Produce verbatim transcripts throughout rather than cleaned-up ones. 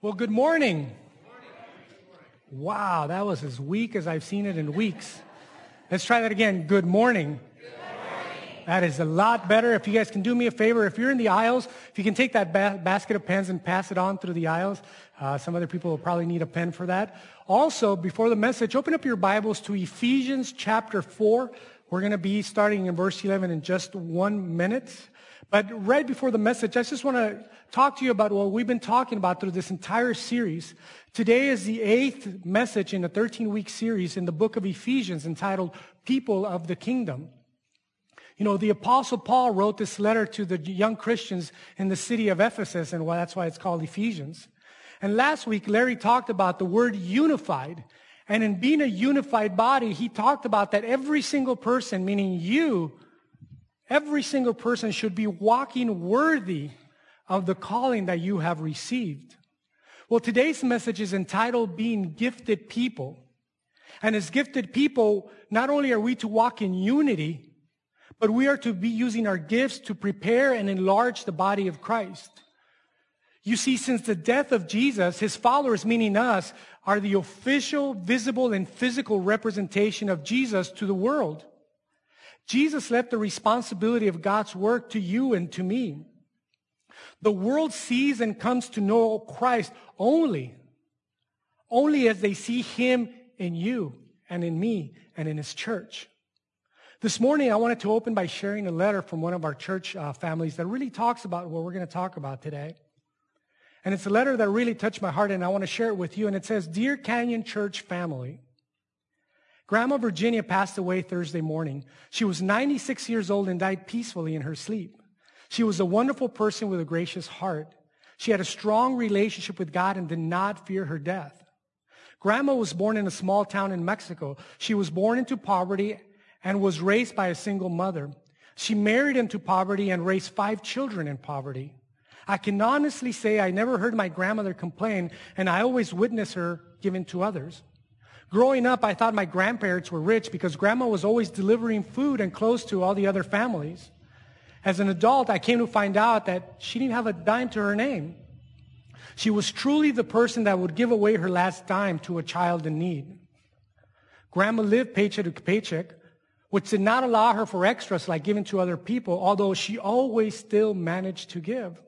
Well, good morning. Good morning. Wow, that was as weak as I've seen it in weeks. Let's try that again. Good morning. Good morning. That is a lot better. If you guys can do me a favor, if you're in the aisles, if you can take that ba- basket of pens and pass it on through the aisles. Uh, some other people will probably need a pen for that. Also, before the message, open up your Bibles to Ephesians chapter four. We're going to be starting in verse eleven in just one minute. But right before the message, I just want to talk to you about what we've been talking about through this entire series. Today is the eighth message in a thirteen-week series in the book of Ephesians entitled People of the Kingdom. You know, the Apostle Paul wrote this letter to the young Christians in the city of Ephesus, and that's why it's called Ephesians. And last week, Larry talked about the word unified. And in being a unified body, he talked about that every single person, meaning you, every single person should be walking worthy of the calling that you have received. Well, today's message is entitled Being Gifted People. And as gifted people, not only are we to walk in unity, but we are to be using our gifts to prepare and enlarge the body of Christ. You see, since the death of Jesus, his followers, meaning us, are the official, visible, and physical representation of Jesus to the world. Jesus left the responsibility of God's work to you and to me. The world sees and comes to know Christ only, only as they see him in you and in me and in his church. This morning, I wanted to open by sharing a letter from one of our church uh, families that really talks about what we're going to talk about today. And it's a letter that really touched my heart, and I want to share it with you. And it says, Dear Canyon Church family, Grandma Virginia passed away Thursday morning. She was ninety-six years old and died peacefully in her sleep. She was a wonderful person with a gracious heart. She had a strong relationship with God and did not fear her death. Grandma was born in a small town in Mexico. She was born into poverty and was raised by a single mother. She married into poverty and raised five children in poverty. I can honestly say I never heard my grandmother complain, and I always witnessed her giving to others. Growing up, I thought my grandparents were rich because Grandma was always delivering food and clothes to all the other families. As an adult, I came to find out that she didn't have a dime to her name. She was truly the person that would give away her last dime to a child in need. Grandma lived paycheck to paycheck, which did not allow her for extras like giving to other people, although she always still managed to give.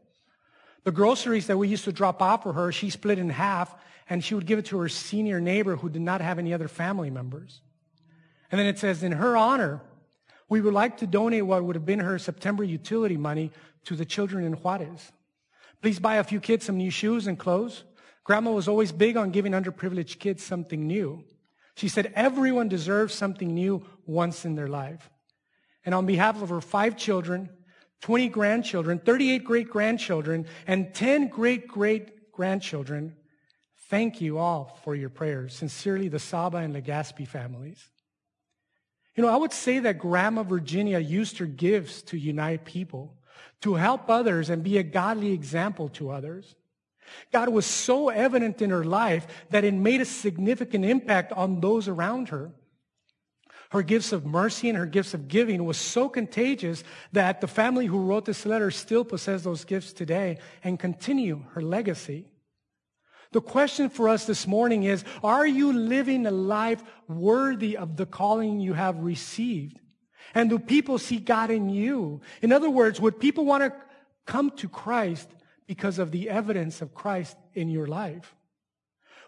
The groceries that we used to drop off for her, she split in half, and she would give it to her senior neighbor who did not have any other family members. And then it says, in her honor, we would like to donate what would have been her September utility money to the children in Juarez. Please buy a few kids some new shoes and clothes. Grandma was always big on giving underprivileged kids something new. She said everyone deserves something new once in their life. And on behalf of her five children, twenty grandchildren, thirty-eight great-grandchildren, and ten great-great-grandchildren, thank you all for your prayers. Sincerely, the Saba and Legaspi families. You know, I would say that Grandma Virginia used her gifts to unite people, to help others and be a godly example to others. God was so evident in her life that it made a significant impact on those around her. Her gifts of mercy and her gifts of giving was so contagious that the family who wrote this letter still possess those gifts today and continue her legacy. The question for us this morning is, are you living a life worthy of the calling you have received? And do people see God in you? In other words, would people want to come to Christ because of the evidence of Christ in your life?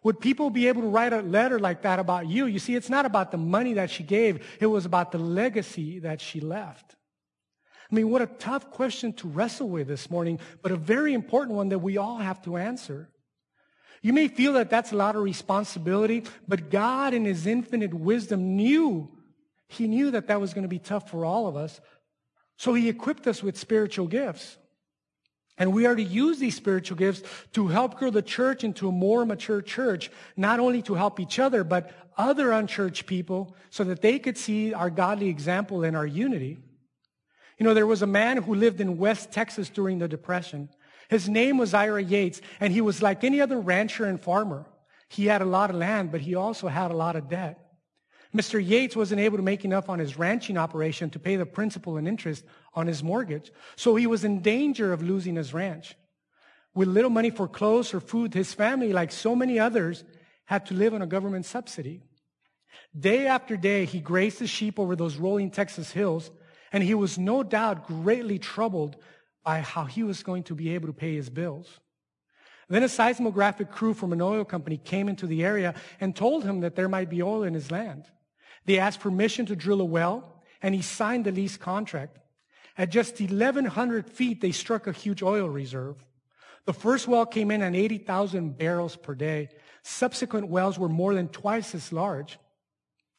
Would people be able to write a letter like that about you? You see, it's not about the money that she gave. It was about the legacy that she left. I mean, what a tough question to wrestle with this morning, but a very important one that we all have to answer. You may feel that that's a lot of responsibility, but God in his infinite wisdom knew, he knew that that was going to be tough for all of us. So he equipped us with spiritual gifts. And we are to use these spiritual gifts to help grow the church into a more mature church, not only to help each other, but other unchurched people so that they could see our godly example and our unity. You know, there was a man who lived in West Texas during the Depression. His name was Ira Yates, and he was like any other rancher and farmer. He had a lot of land, but he also had a lot of debt. Mister Yates wasn't able to make enough on his ranching operation to pay the principal and interest on his mortgage, so he was in danger of losing his ranch. with little money for clothes or food, his family, like so many others, had to live on a government subsidy. Day after day, he grazed the sheep over those rolling Texas hills, and he was no doubt greatly troubled by how he was going to be able to pay his bills. Then a seismographic crew from an oil company came into the area and told him that there might be oil in his land. They asked permission to drill a well, and he signed the lease contract. At just eleven hundred feet, they struck a huge oil reserve. The first well came in at eighty thousand barrels per day. Subsequent wells were more than twice as large.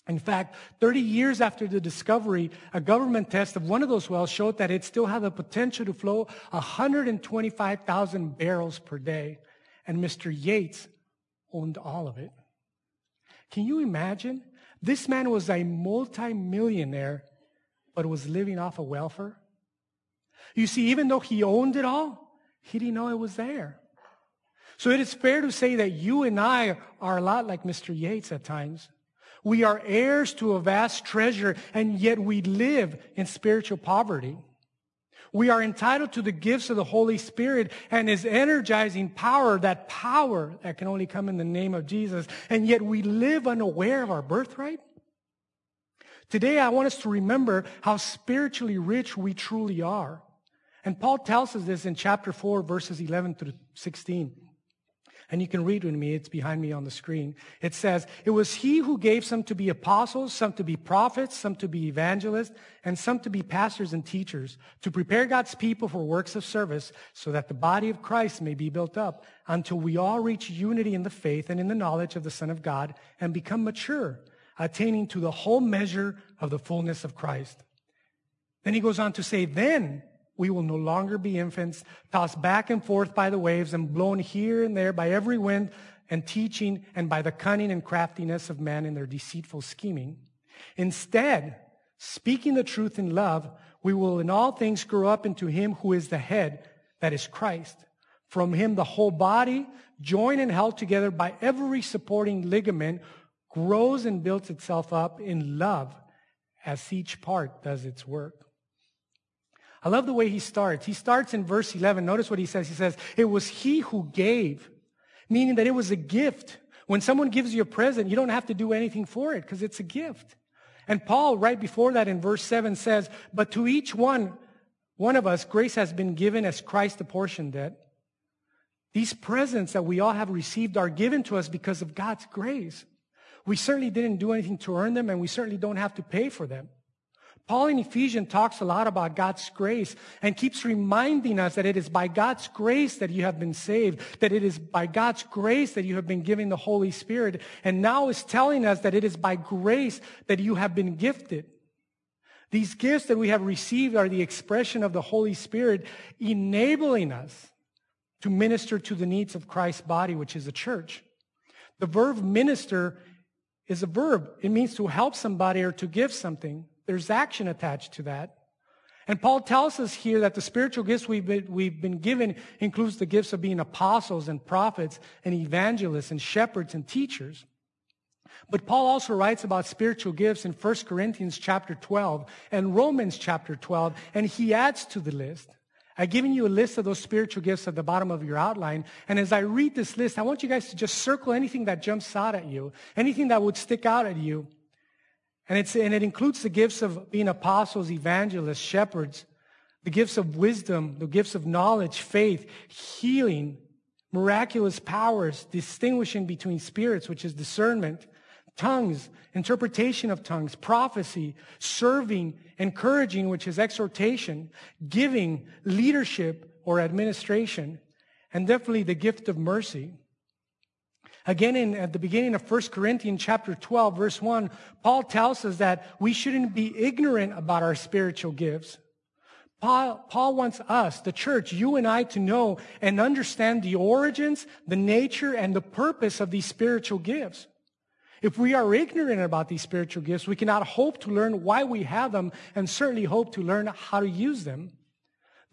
In fact, thirty years after the discovery, a government test of one of those wells showed that it still had the potential to flow one hundred twenty-five thousand barrels per day, and Mister Yates owned all of it. Can you imagine? This man was a multimillionaire, but was living off of welfare. You see, even though he owned it all, he didn't know it was there. So it is fair to say that you and I are a lot like Mister Yates at times. We are heirs to a vast treasure, and yet we live in spiritual poverty. We are entitled to the gifts of the Holy Spirit and His energizing power, that power that can only come in the name of Jesus, and yet we live unaware of our birthright. Today, I want us to remember how spiritually rich we truly are. And Paul tells us this in chapter four, verses eleven through sixteen. And you can read with me. It's behind me on the screen. It says, "It was he who gave some to be apostles, some to be prophets, some to be evangelists, and some to be pastors and teachers, to prepare God's people for works of service, so that the body of Christ may be built up until we all reach unity in the faith and in the knowledge of the Son of God and become mature, attaining to the whole measure of the fullness of Christ." Then he goes on to say, "Then we will no longer be infants, tossed back and forth by the waves and blown here and there by every wind and teaching and by the cunning and craftiness of man in their deceitful scheming. Instead, speaking the truth in love, we will in all things grow up into him who is the head, that is Christ. From him the whole body, joined and held together by every supporting ligament, grows and builds itself up in love as each part does its work." I love the way he starts. He starts in verse eleven. Notice what he says. He says, "It was he who gave," meaning that it was a gift. When someone gives you a present, you don't have to do anything for it because it's a gift. And Paul, right before that in verse seven, says, "But to each one, one of us, grace has been given as Christ apportioned it." These presents that we all have received are given to us because of God's grace. We certainly didn't do anything to earn them, and we certainly don't have to pay for them. Paul in Ephesians talks a lot about God's grace and keeps reminding us that it is by God's grace that you have been saved, that it is by God's grace that you have been given the Holy Spirit, and now is telling us that it is by grace that you have been gifted. These gifts that we have received are the expression of the Holy Spirit enabling us to minister to the needs of Christ's body, which is the church. The verb minister is a verb. It means to help somebody or to give something. There's action attached to that. And Paul tells us here that the spiritual gifts we've been, we've been given includes the gifts of being apostles and prophets and evangelists and shepherds and teachers. But Paul also writes about spiritual gifts in First Corinthians chapter twelve and Romans chapter twelve, and he adds to the list. I've given you a list of those spiritual gifts at the bottom of your outline. And as I read this list, I want you guys to just circle anything that jumps out at you, anything that would stick out at you. And, it's, and it includes the gifts of being apostles, evangelists, shepherds, the gifts of wisdom, the gifts of knowledge, faith, healing, miraculous powers, distinguishing between spirits, which is discernment, tongues, interpretation of tongues, prophecy, serving, encouraging, which is exhortation, giving, leadership or administration, and definitely the gift of mercy. Again, in, at the beginning of First Corinthians chapter twelve, verse one, Paul tells us that we shouldn't be ignorant about our spiritual gifts. Paul, Paul wants us, the church, you and I, to know and understand the origins, the nature, and the purpose of these spiritual gifts. If we are ignorant about these spiritual gifts, we cannot hope to learn why we have them and certainly hope to learn how to use them.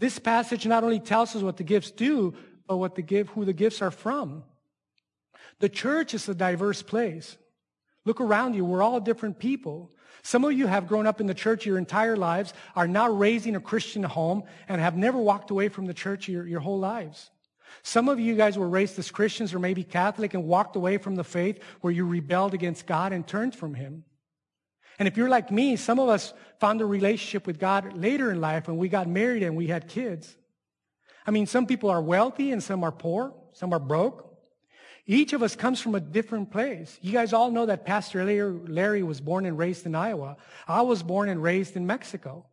This passage not only tells us what the gifts do, but what the gift, who the gifts are from. The church is a diverse place. Look around you. We're all different people. Some of you have grown up in the church your entire lives, are now raising a Christian home, and have never walked away from the church your, your whole lives. Some of you guys were raised as Christians or maybe Catholic and walked away from the faith where you rebelled against God and turned from him. And if you're like me, some of us found a relationship with God later in life when we got married and we had kids. I mean, some people are wealthy and some are poor, some are broke. Each of us comes from a different place. You guys all know that Pastor Larry was born and raised in Iowa. I was born and raised in Mexico.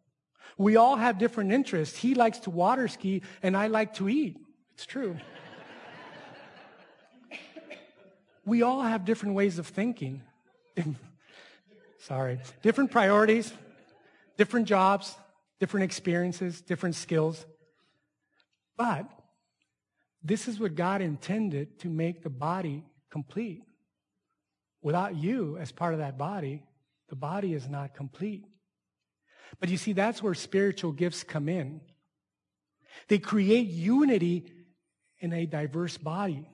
We all have different interests. He likes to water ski and I like to eat. It's true. We all have different ways of thinking. Sorry. Different priorities, different jobs, different experiences, different skills. But this is what God intended to make the body complete. Without you as part of that body, the body is not complete. But you see, that's where spiritual gifts come in. They create unity in a diverse body.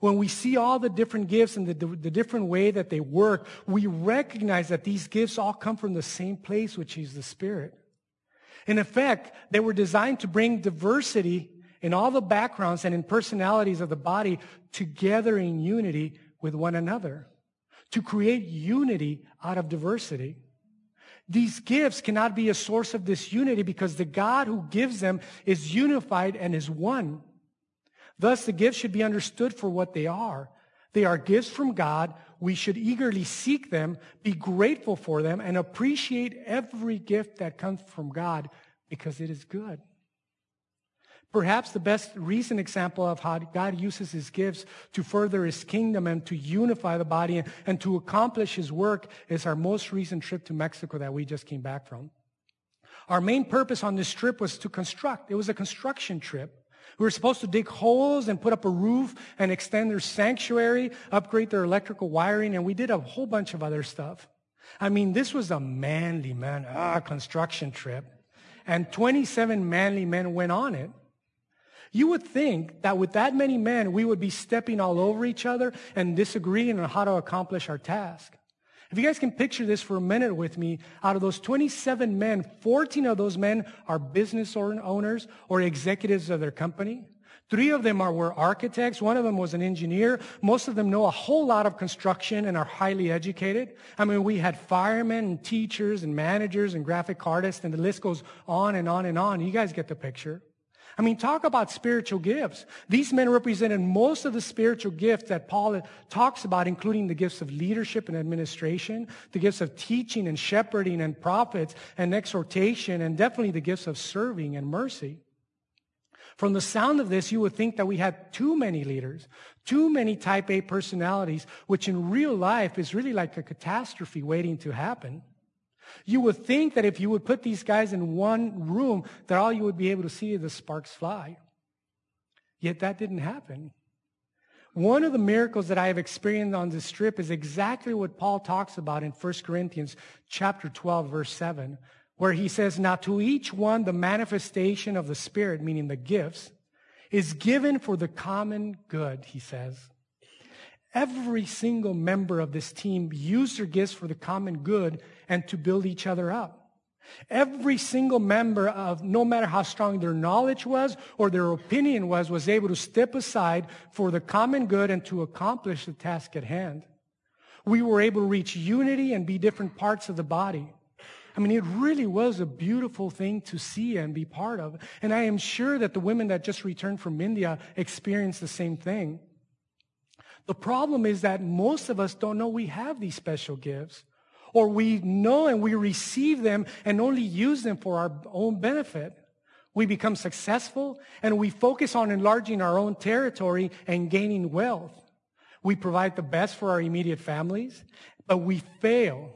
When we see all the different gifts and the, the, the different way that they work, we recognize that these gifts all come from the same place, which is the Spirit. In effect, they were designed to bring diversity in all the backgrounds and in personalities of the body together in unity with one another, to create unity out of diversity. These gifts cannot be a source of disunity because the God who gives them is unified and is one. Thus, the gifts should be understood for what they are. They are gifts from God. We should eagerly seek them, be grateful for them, and appreciate every gift that comes from God because it is good. Perhaps the best recent example of how God uses his gifts to further his kingdom and to unify the body and, and to accomplish his work is our most recent trip to Mexico that we just came back from. Our main purpose on this trip was to construct. It was a construction trip. We were supposed to dig holes and put up a roof and extend their sanctuary, upgrade their electrical wiring, and we did a whole bunch of other stuff. I mean, this was a manly man, ah, construction trip. And twenty-seven manly men went on it. You would think that with that many men, we would be stepping all over each other and disagreeing on how to accomplish our task. If you guys can picture this for a minute with me, out of those twenty-seven men, fourteen of those men are business owners or executives of their company. Three of them are, were architects. One of them was an engineer. Most of them know a whole lot of construction and are highly educated. I mean, we had firemen and teachers and managers and graphic artists, and the list goes on and on and on. You guys get the picture. I mean, talk about spiritual gifts. These men represented most of the spiritual gifts that Paul talks about, including the gifts of leadership and administration, the gifts of teaching and shepherding and prophets and exhortation, and definitely the gifts of serving and mercy. From the sound of this, you would think that we had too many leaders, too many type A personalities, which in real life is really like a catastrophe waiting to happen. You would think that if you would put these guys in one room, that all you would be able to see is the sparks fly. Yet that didn't happen. One of the miracles that I have experienced on this trip is exactly what Paul talks about in First Corinthians chapter twelve, verse seven, where he says, "Now to each one the manifestation of the Spirit," meaning the gifts, "is given for the common good," he says. Every single member of this team used their gifts for the common good and to build each other up. Every single member of, no matter how strong their knowledge was or their opinion was, was able to step aside for the common good and to accomplish the task at hand. We were able to reach unity and be different parts of the body. I mean, it really was a beautiful thing to see and be part of. And I am sure that the women that just returned from India experienced the same thing. The problem is that most of us don't know we have these special gifts, or we know and we receive them and only use them for our own benefit. We become successful and we focus on enlarging our own territory and gaining wealth. We provide the best for our immediate families, but we fail.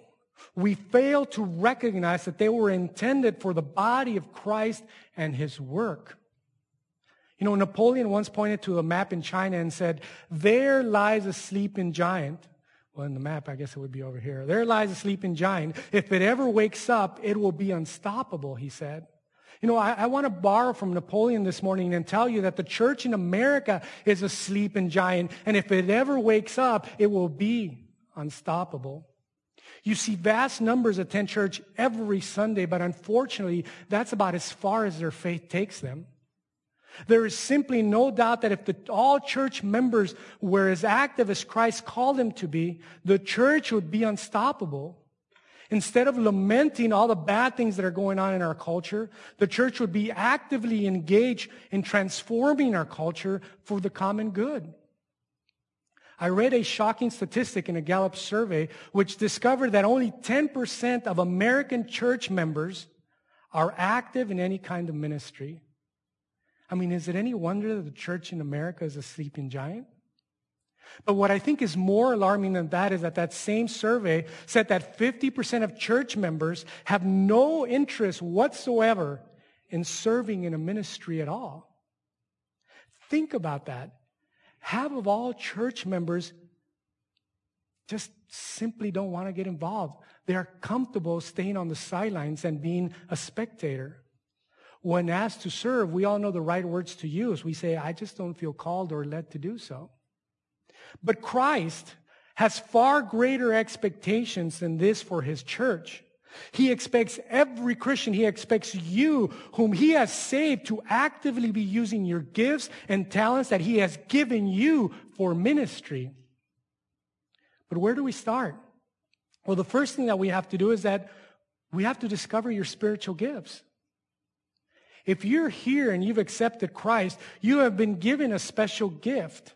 We fail to recognize that they were intended for the body of Christ and his work. You know, Napoleon once pointed to a map in China and said, "There lies a sleeping giant." Well, in the map, I guess it would be over here. "There lies a sleeping giant. If it ever wakes up, it will be unstoppable," he said. You know, I, I want to borrow from Napoleon this morning and tell you that the church in America is a sleeping giant, and if it ever wakes up, it will be unstoppable. You see vast numbers attend church every Sunday, but unfortunately, that's about as far as their faith takes them. There is simply no doubt that if the, all church members were as active as Christ called them to be, the church would be unstoppable. Instead of lamenting all the bad things that are going on in our culture, the church would be actively engaged in transforming our culture for the common good. I read a shocking statistic in a Gallup survey which discovered that only ten percent of American church members are active in any kind of ministry. I mean, is it any wonder that the church in America is a sleeping giant? But what I think is more alarming than that is that that same survey said that fifty percent of church members have no interest whatsoever in serving in a ministry at all. Think about that. Half of all church members just simply don't want to get involved. They are comfortable staying on the sidelines and being a spectator. When asked to serve, we all know the right words to use. We say, I just don't feel called or led to do so. But Christ has far greater expectations than this for his church. He expects every Christian, he expects you, whom he has saved, to actively be using your gifts and talents that he has given you for ministry. But where do we start? Well, the first thing that we have to do is that we have to discover your spiritual gifts. If you're here and you've accepted Christ, you have been given a special gift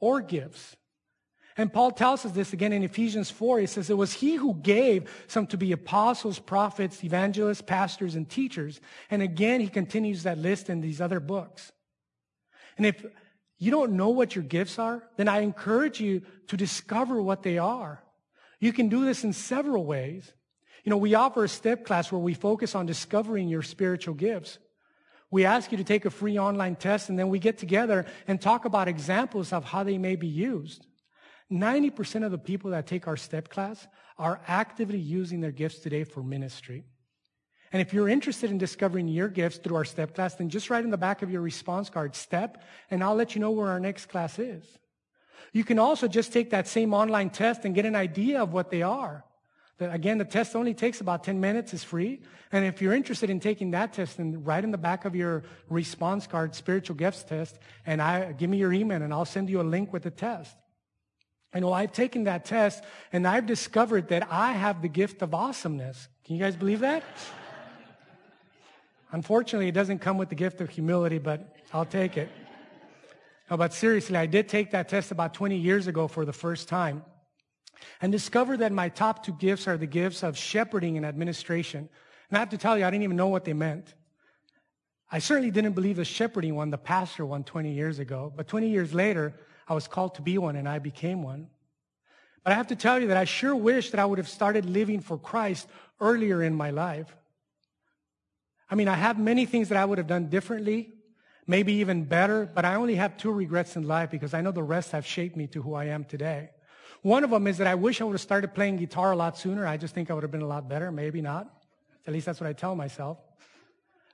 or gifts. And Paul tells us this again in Ephesians four. He says, it was he who gave some to be apostles, prophets, evangelists, pastors, and teachers. And again, he continues that list in these other books. And if you don't know what your gifts are, then I encourage you to discover what they are. You can do this in several ways. You know, we offer a STEP class where we focus on discovering your spiritual gifts. We ask you to take a free online test, and then we get together and talk about examples of how they may be used. ninety percent of the people that take our STEP class are actively using their gifts today for ministry. And if you're interested in discovering your gifts through our STEP class, then just write in the back of your response card, STEP, and I'll let you know where our next class is. You can also just take that same online test and get an idea of what they are. That, again, the test only takes about ten minutes, it's free. And if you're interested in taking that test, then write in the back of your response card, spiritual gifts test, and I give me your email and I'll send you a link with the test. I know I've taken that test and I've discovered that I have the gift of awesomeness. Can you guys believe that? Unfortunately, it doesn't come with the gift of humility, but I'll take it. No, but seriously, I did take that test about twenty years ago for the first time and discovered that my top two gifts are the gifts of shepherding and administration. And I have to tell you, I didn't even know what they meant. I certainly didn't believe the shepherding one, the pastor one, twenty years ago. But twenty years later, I was called to be one, and I became one. But I have to tell you that I sure wish that I would have started living for Christ earlier in my life. I mean, I have many things that I would have done differently, maybe even better, but I only have two regrets in life because I know the rest have shaped me to who I am today. One of them is that I wish I would have started playing guitar a lot sooner. I just think I would have been a lot better, maybe not. At least that's what I tell myself.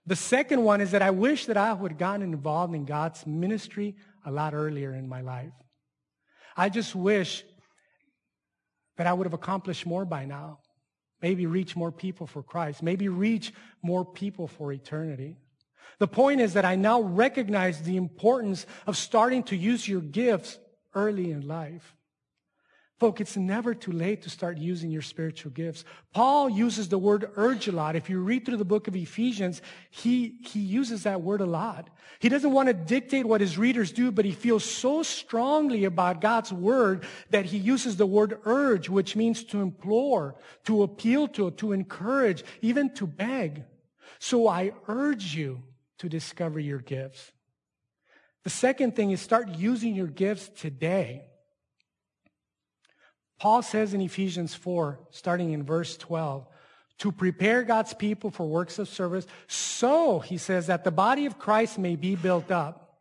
The second one is that I wish that I would have gotten involved in God's ministry a lot earlier in my life. I just wish that I would have accomplished more by now. Maybe reach more people for Christ. Maybe reach more people for eternity. The point is that I now recognize the importance of starting to use your gifts early in life. Folks, it's never too late to start using your spiritual gifts. Paul uses the word urge a lot. If you read through the book of Ephesians, he, he uses that word a lot. He doesn't want to dictate what his readers do, but he feels so strongly about God's word that he uses the word urge, which means to implore, to appeal to, to encourage, even to beg. So I urge you to discover your gifts. The second thing is start using your gifts today. Paul says in Ephesians four, starting in verse twelve, to prepare God's people for works of service, so, he says, that the body of Christ may be built up.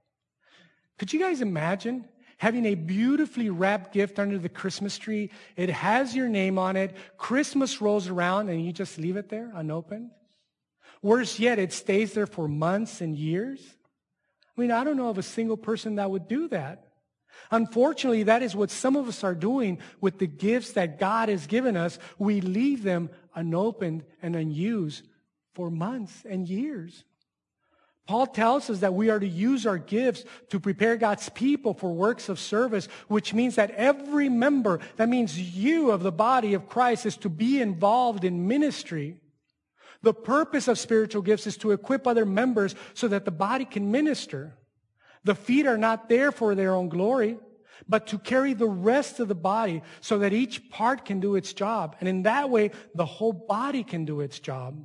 Could you guys imagine having a beautifully wrapped gift under the Christmas tree? It has your name on it. Christmas rolls around and you just leave it there unopened. Worse yet, it stays there for months and years. I mean, I don't know of a single person that would do that. Unfortunately, that is what some of us are doing with the gifts that God has given us. We leave them unopened and unused for months and years. Paul tells us that we are to use our gifts to prepare God's people for works of service, which means that every member, that means you of the body of Christ, is to be involved in ministry. The purpose of spiritual gifts is to equip other members so that the body can minister. The feet are not there for their own glory, but to carry the rest of the body so that each part can do its job. And in that way, the whole body can do its job.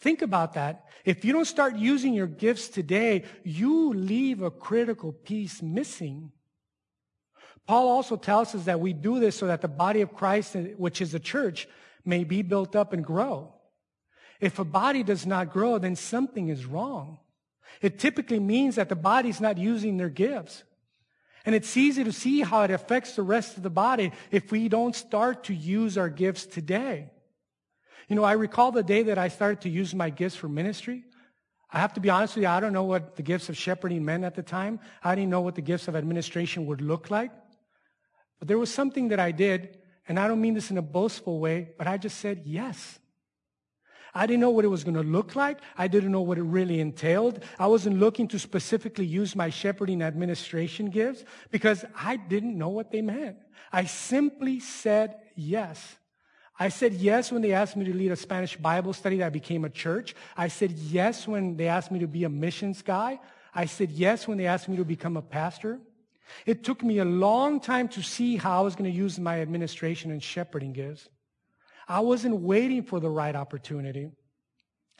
Think about that. If you don't start using your gifts today, you leave a critical piece missing. Paul also tells us that we do this so that the body of Christ, which is the church, may be built up and grow. If a body does not grow, then something is wrong. It typically means that the body's not using their gifts. And it's easy to see how it affects the rest of the body if we don't start to use our gifts today. You know, I recall the day that I started to use my gifts for ministry. I have to be honest with you, I don't know what the gifts of shepherding meant at the time. I didn't know what the gifts of administration would look like. But there was something that I did, and I don't mean this in a boastful way, but I just said yes. I didn't know what it was going to look like. I didn't know what it really entailed. I wasn't looking to specifically use my shepherding administration gifts because I didn't know what they meant. I simply said yes. I said yes when they asked me to lead a Spanish Bible study that became a church. I said yes when they asked me to be a missions guy. I said yes when they asked me to become a pastor. It took me a long time to see how I was going to use my administration and shepherding gifts. I wasn't waiting for the right opportunity.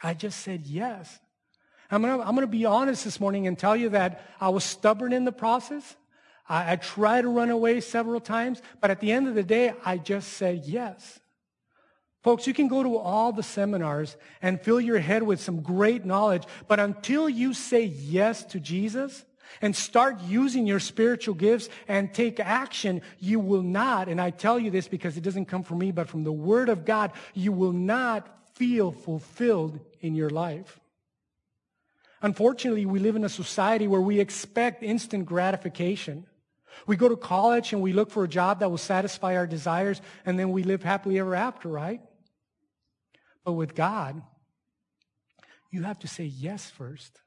I just said yes. I'm going to I'm going to be honest this morning and tell you that I was stubborn in the process. I, I tried to run away several times, but at the end of the day, I just said yes. Folks, you can go to all the seminars and fill your head with some great knowledge, but until you say yes to Jesus and start using your spiritual gifts and take action, you will not, and I tell you this because it doesn't come from me, but from the Word of God, you will not feel fulfilled in your life. Unfortunately, we live in a society where we expect instant gratification. We go to college and we look for a job that will satisfy our desires, and then we live happily ever after, right? But with God, you have to say yes first.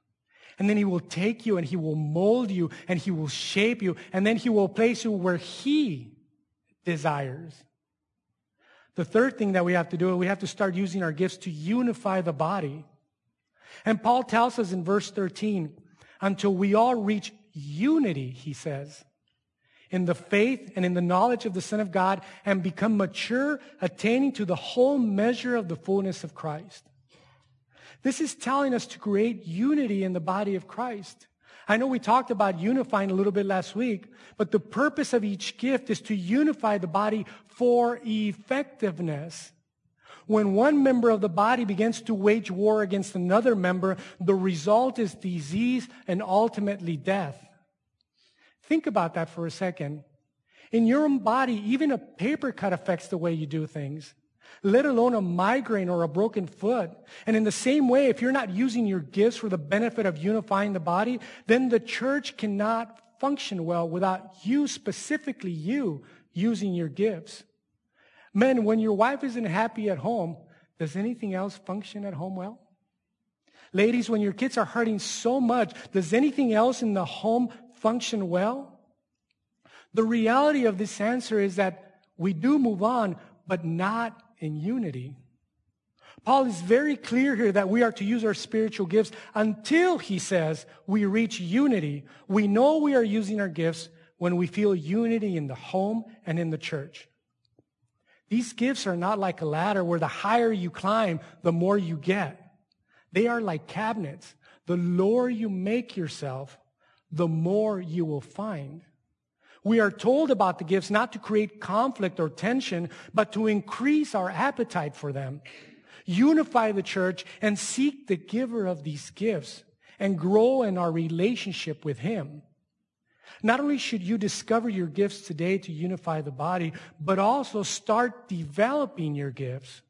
And then He will take you, and He will mold you, and He will shape you, and then He will place you where He desires. The third thing that we have to do, we have to start using our gifts to unify the body. And Paul tells us in verse thirteen, until we all reach unity, he says, in the faith and in the knowledge of the Son of God, and become mature, attaining to the whole measure of the fullness of Christ. This is telling us to create unity in the body of Christ. I know we talked about unifying a little bit last week, but the purpose of each gift is to unify the body for effectiveness. When one member of the body begins to wage war against another member, the result is disease and ultimately death. Think about that for a second. In your own body, even a paper cut affects the way you do things, let alone a migraine or a broken foot. And in the same way, if you're not using your gifts for the benefit of unifying the body, then the church cannot function well without you, specifically you, using your gifts. Men, when your wife isn't happy at home, does anything else function at home well? Ladies, when your kids are hurting so much, does anything else in the home function well? The reality of this answer is that we do move on, but not in unity. Paul is very clear here that we are to use our spiritual gifts until, he says, we reach unity. We know we are using our gifts when we feel unity in the home and in the church. These gifts are not like a ladder where the higher you climb, the more you get. They are like cabinets. The lower you make yourself, the more you will find. We are told about the gifts not to create conflict or tension, but to increase our appetite for them. Unify the church and seek the giver of these gifts and grow in our relationship with Him. Not only should you discover your gifts today to unify the body, but also start developing your gifts.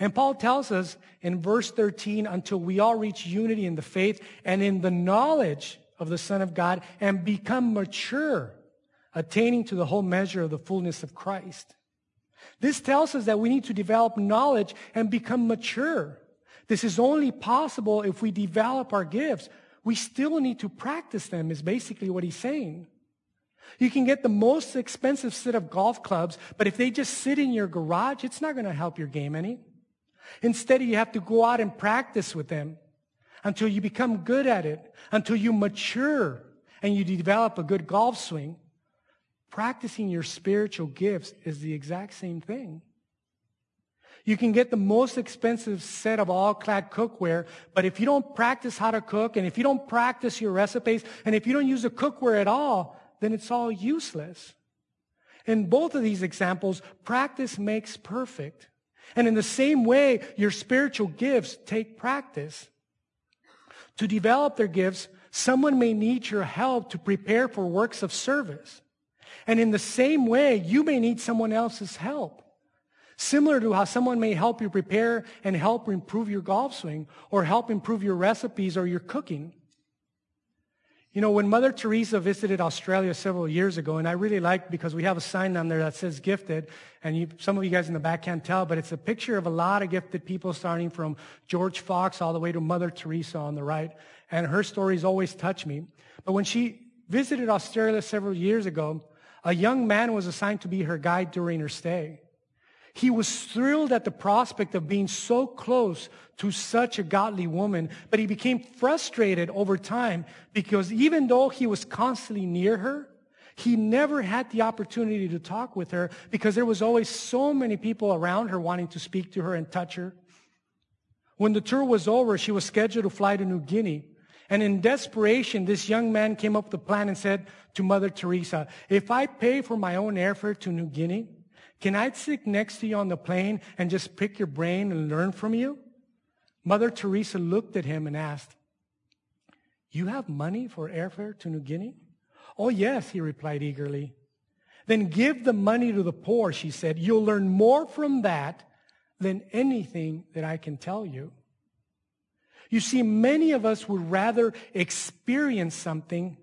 And Paul tells us in verse thirteen, until we all reach unity in the faith and in the knowledge of the Son of God, and become mature, attaining to the whole measure of the fullness of Christ. This tells us that we need to develop knowledge and become mature. This is only possible if we develop our gifts. We still need to practice them, is basically what he's saying. You can get the most expensive set of golf clubs, but if they just sit in your garage, it's not going to help your game any. Instead, you have to go out and practice with them until you become good at it, until you mature and you develop a good golf swing. Practicing your spiritual gifts is the exact same thing. You can get the most expensive set of all-clad cookware, but if you don't practice how to cook, and if you don't practice your recipes, and if you don't use the cookware at all, then it's all useless. In both of these examples, practice makes perfect. And in the same way, your spiritual gifts take practice. To develop their gifts, someone may need your help to prepare for works of service. And in the same way, you may need someone else's help. Similar to how someone may help you prepare and help improve your golf swing, or help improve your recipes or your cooking. You know, when Mother Teresa visited Australia several years ago, and I really liked, because we have a sign on there that says gifted, and you, some of you guys in the back can't tell, but it's a picture of a lot of gifted people, starting from George Fox all the way to Mother Teresa on the right, and her stories always touch me. But when she visited Australia several years ago, a young man was assigned to be her guide during her stay. He was thrilled at the prospect of being so close to such a godly woman, but he became frustrated over time because even though he was constantly near her, he never had the opportunity to talk with her because there was always so many people around her wanting to speak to her and touch her. When the tour was over, she was scheduled to fly to New Guinea. And in desperation, this young man came up with a plan and said to Mother Teresa, "If I pay for my own airfare to New Guinea, can I sit next to you on the plane and just pick your brain and learn from you?" Mother Teresa looked at him and asked, "You have money for airfare to New Guinea?" "Oh, yes," he replied eagerly. "Then give the money to the poor," she said. "You'll learn more from that than anything that I can tell you." You see, many of us would rather experience something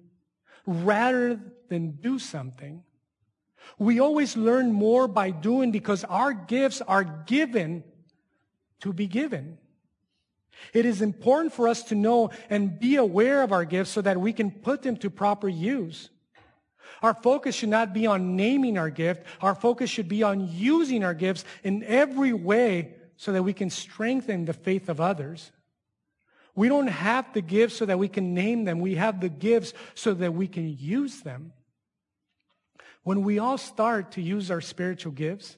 rather than do something. We always learn more by doing because our gifts are given to be given. It is important for us to know and be aware of our gifts so that we can put them to proper use. Our focus should not be on naming our gift. Our focus should be on using our gifts in every way so that we can strengthen the faith of others. We don't have the gifts so that we can name them. We have the gifts so that we can use them. When we all start to use our spiritual gifts,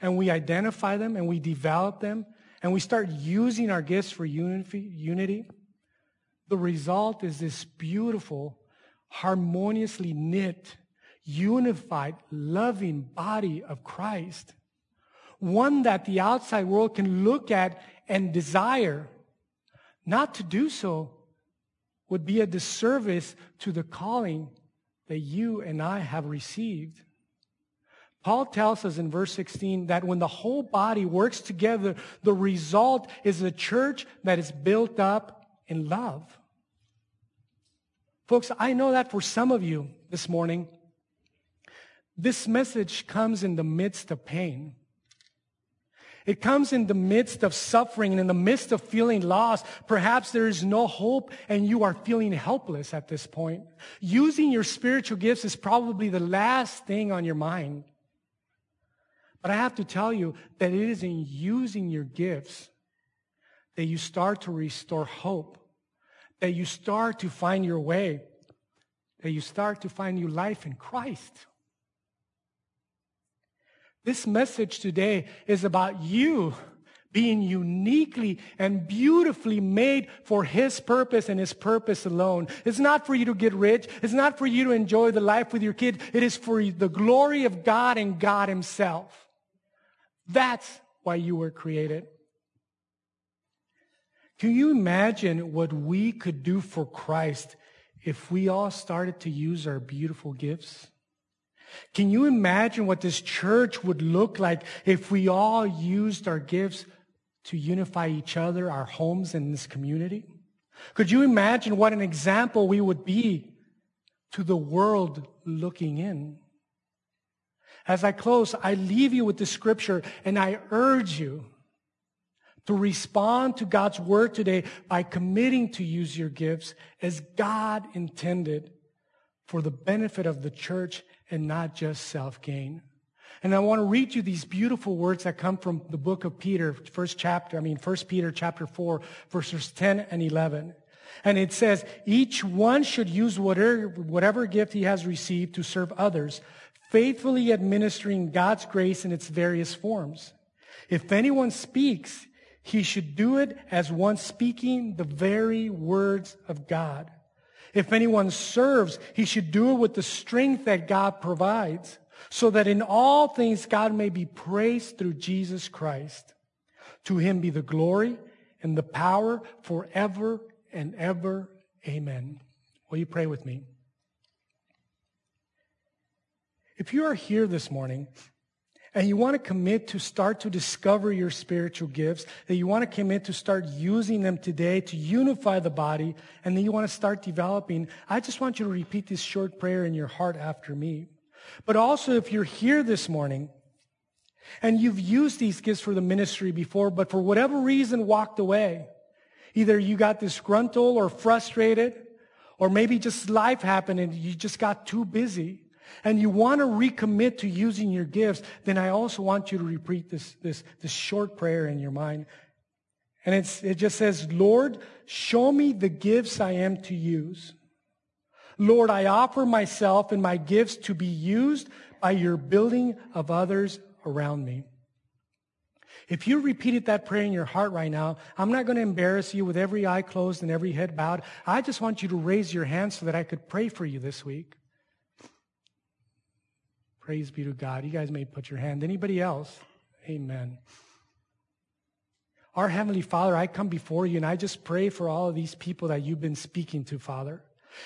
and we identify them, and we develop them, and we start using our gifts for unity, the result is this beautiful, harmoniously knit, unified, loving body of Christ. One that the outside world can look at and desire. Not to do so would be a disservice to the calling that you and I have received. Paul tells us in verse sixteen that when the whole body works together, the result is a church that is built up in love. Folks, I know that for some of you this morning, this message comes in the midst of pain. It comes in the midst of suffering and in the midst of feeling lost. Perhaps there is no hope and you are feeling helpless at this point. Using your spiritual gifts is probably the last thing on your mind. But I have to tell you that it is in using your gifts that you start to restore hope, that you start to find your way, that you start to find new life in Christ. This message today is about you being uniquely and beautifully made for His purpose and His purpose alone. It's not for you to get rich. It's not for you to enjoy the life with your kids. It is for the glory of God and God Himself. That's why you were created. Can you imagine what we could do for Christ if we all started to use our beautiful gifts? Can you imagine what this church would look like if we all used our gifts to unify each other, our homes, and this community? Could you imagine what an example we would be to the world looking in? As I close, I leave you with the scripture, and I urge you to respond to God's word today by committing to use your gifts as God intended for the benefit of the church and not just self-gain. And I want to read you these beautiful words that come from the book of Peter, first chapter, I mean, First Peter chapter four, verses ten and eleven. And it says, each one should use whatever, whatever gift he has received to serve others, faithfully administering God's grace in its various forms. If anyone speaks, he should do it as one speaking the very words of God. If anyone serves, he should do it with the strength that God provides, so that in all things God may be praised through Jesus Christ. To him be the glory and the power forever and ever. Amen. Will you pray with me? If you are here this morning and you want to commit to start to discover your spiritual gifts, that you want to commit to start using them today to unify the body, and then you want to start developing, I just want you to repeat this short prayer in your heart after me. But also, if you're here this morning and you've used these gifts for the ministry before, but for whatever reason walked away, either you got disgruntled or frustrated, or maybe just life happened and you just got too busy, and you want to recommit to using your gifts, then I also want you to repeat this, this, this short prayer in your mind. And it's, it just says, Lord, show me the gifts I am to use. Lord, I offer myself and my gifts to be used by your building of others around me. If you repeated that prayer in your heart right now, I'm not going to embarrass you with every eye closed and every head bowed. I just want you to raise your hand so that I could pray for you this week. Praise be to God. You guys may put your hand. Anybody else? Amen. Our Heavenly Father, I come before you and I just pray for all of these people that you've been speaking to, Father.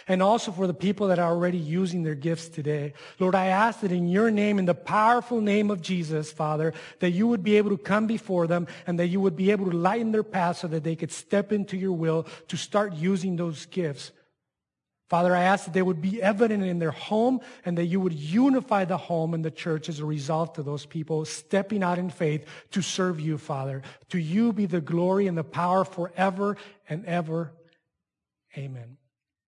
And also for the people that are already using their gifts today. Lord, I ask that in your name, in the powerful name of Jesus, Father, that you would be able to come before them and that you would be able to lighten their path so that they could step into your will to start using those gifts. Father, I ask that they would be evident in their home and that you would unify the home and the church as a result of those people stepping out in faith to serve you, Father. To you be the glory and the power forever and ever. Amen.